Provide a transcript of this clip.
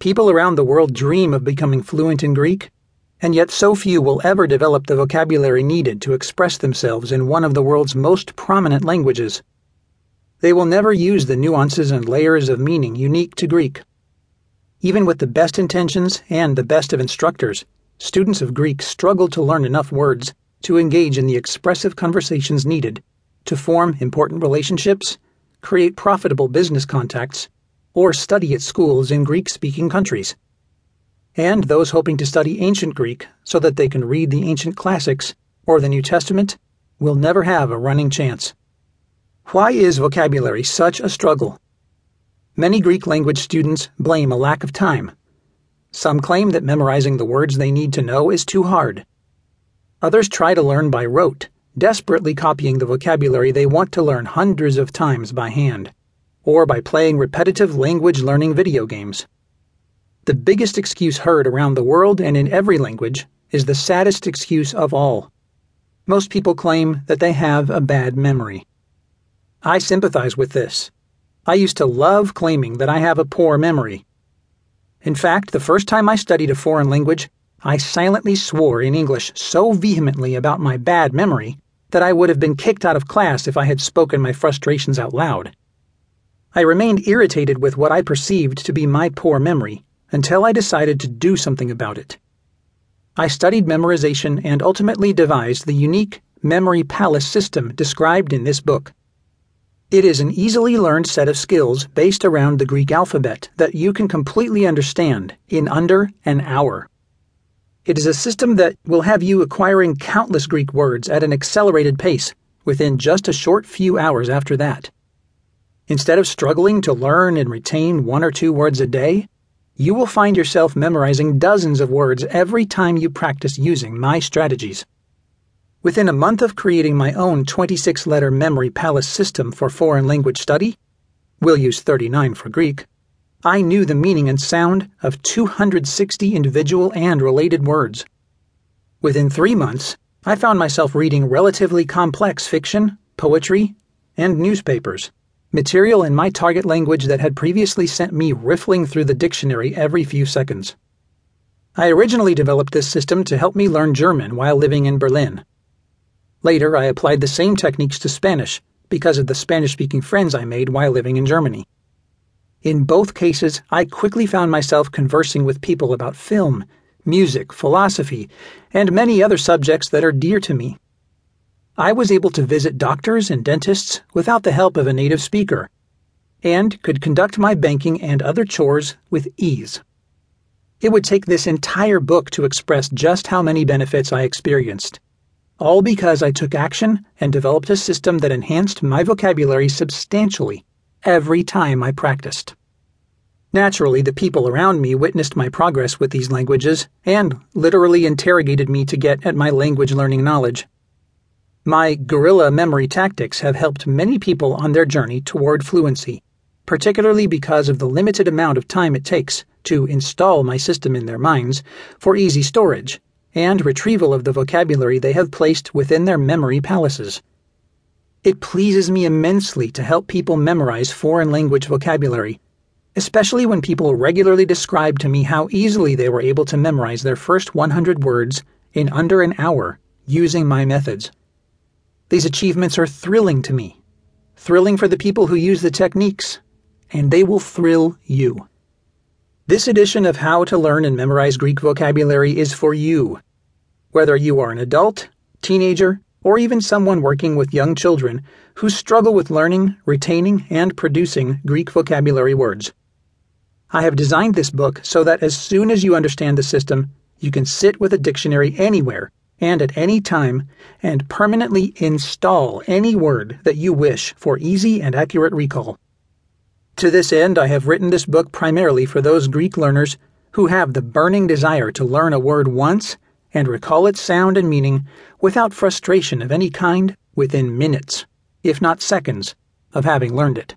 People around the world dream of becoming fluent in Greek, and yet so few will ever develop the vocabulary needed to express themselves in one of the world's most prominent languages. They will never use the nuances and layers of meaning unique to Greek. Even with the best intentions and the best of instructors, students of Greek struggle to learn enough words to engage in the expressive conversations needed to form important relationships, create profitable business contacts, or study at schools in Greek-speaking countries. And those hoping to study ancient Greek so that they can read the ancient classics or the New Testament will never have a running chance. Why is vocabulary such a struggle? Many Greek language students blame a lack of time. Some claim that memorizing the words they need to know is too hard. Others try to learn by rote, desperately copying the vocabulary they want to learn hundreds of times by hand, or by playing repetitive language learning video games. The biggest excuse heard around the world and in every language is the saddest excuse of all. Most people claim that they have a bad memory. I sympathize with this. I used to love claiming that I have a poor memory. In fact, the first time I studied a foreign language, I silently swore in English so vehemently about my bad memory that I would have been kicked out of class if I had spoken my frustrations out loud. I remained irritated with what I perceived to be my poor memory until I decided to do something about it. I studied memorization and ultimately devised the unique memory palace system described in this book. It is an easily learned set of skills based around the Greek alphabet that you can completely understand in under an hour. It is a system that will have you acquiring countless Greek words at an accelerated pace within just a short few hours after that. Instead of struggling to learn and retain one or two words a day, you will find yourself memorizing dozens of words every time you practice using my strategies. Within a month of creating my own 26-letter memory palace system for foreign language study, we'll use 39 for Greek, I knew the meaning and sound of 260 individual and related words. Within 3 months, I found myself reading relatively complex fiction, poetry, and newspapers. Material in my target language that had previously sent me riffling through the dictionary every few seconds. I originally developed this system to help me learn German while living in Berlin. Later, I applied the same techniques to Spanish because of the Spanish-speaking friends I made while living in Germany. In both cases, I quickly found myself conversing with people about film, music, philosophy, and many other subjects that are dear to me. I was able to visit doctors and dentists without the help of a native speaker, and could conduct my banking and other chores with ease. It would take this entire book to express just how many benefits I experienced, all because I took action and developed a system that enhanced my vocabulary substantially every time I practiced. Naturally, the people around me witnessed my progress with these languages and literally interrogated me to get at my language learning knowledge. My guerrilla memory tactics have helped many people on their journey toward fluency, particularly because of the limited amount of time it takes to install my system in their minds for easy storage and retrieval of the vocabulary they have placed within their memory palaces. It pleases me immensely to help people memorize foreign language vocabulary, especially when people regularly describe to me how easily they were able to memorize their first 100 words in under an hour using my methods. These achievements are thrilling to me, thrilling for the people who use the techniques, and they will thrill you. This edition of How to Learn and Memorize Greek Vocabulary is for you. Whether you are an adult, teenager, or even someone working with young children who struggle with learning, retaining, and producing Greek vocabulary words. I have designed this book so that as soon as you understand the system, you can sit with a dictionary anywhere and at any time, and permanently install any word that you wish for easy and accurate recall. To this end, I have written this book primarily for those Greek learners who have the burning desire to learn a word once and recall its sound and meaning without frustration of any kind within minutes, if not seconds, of having learned it.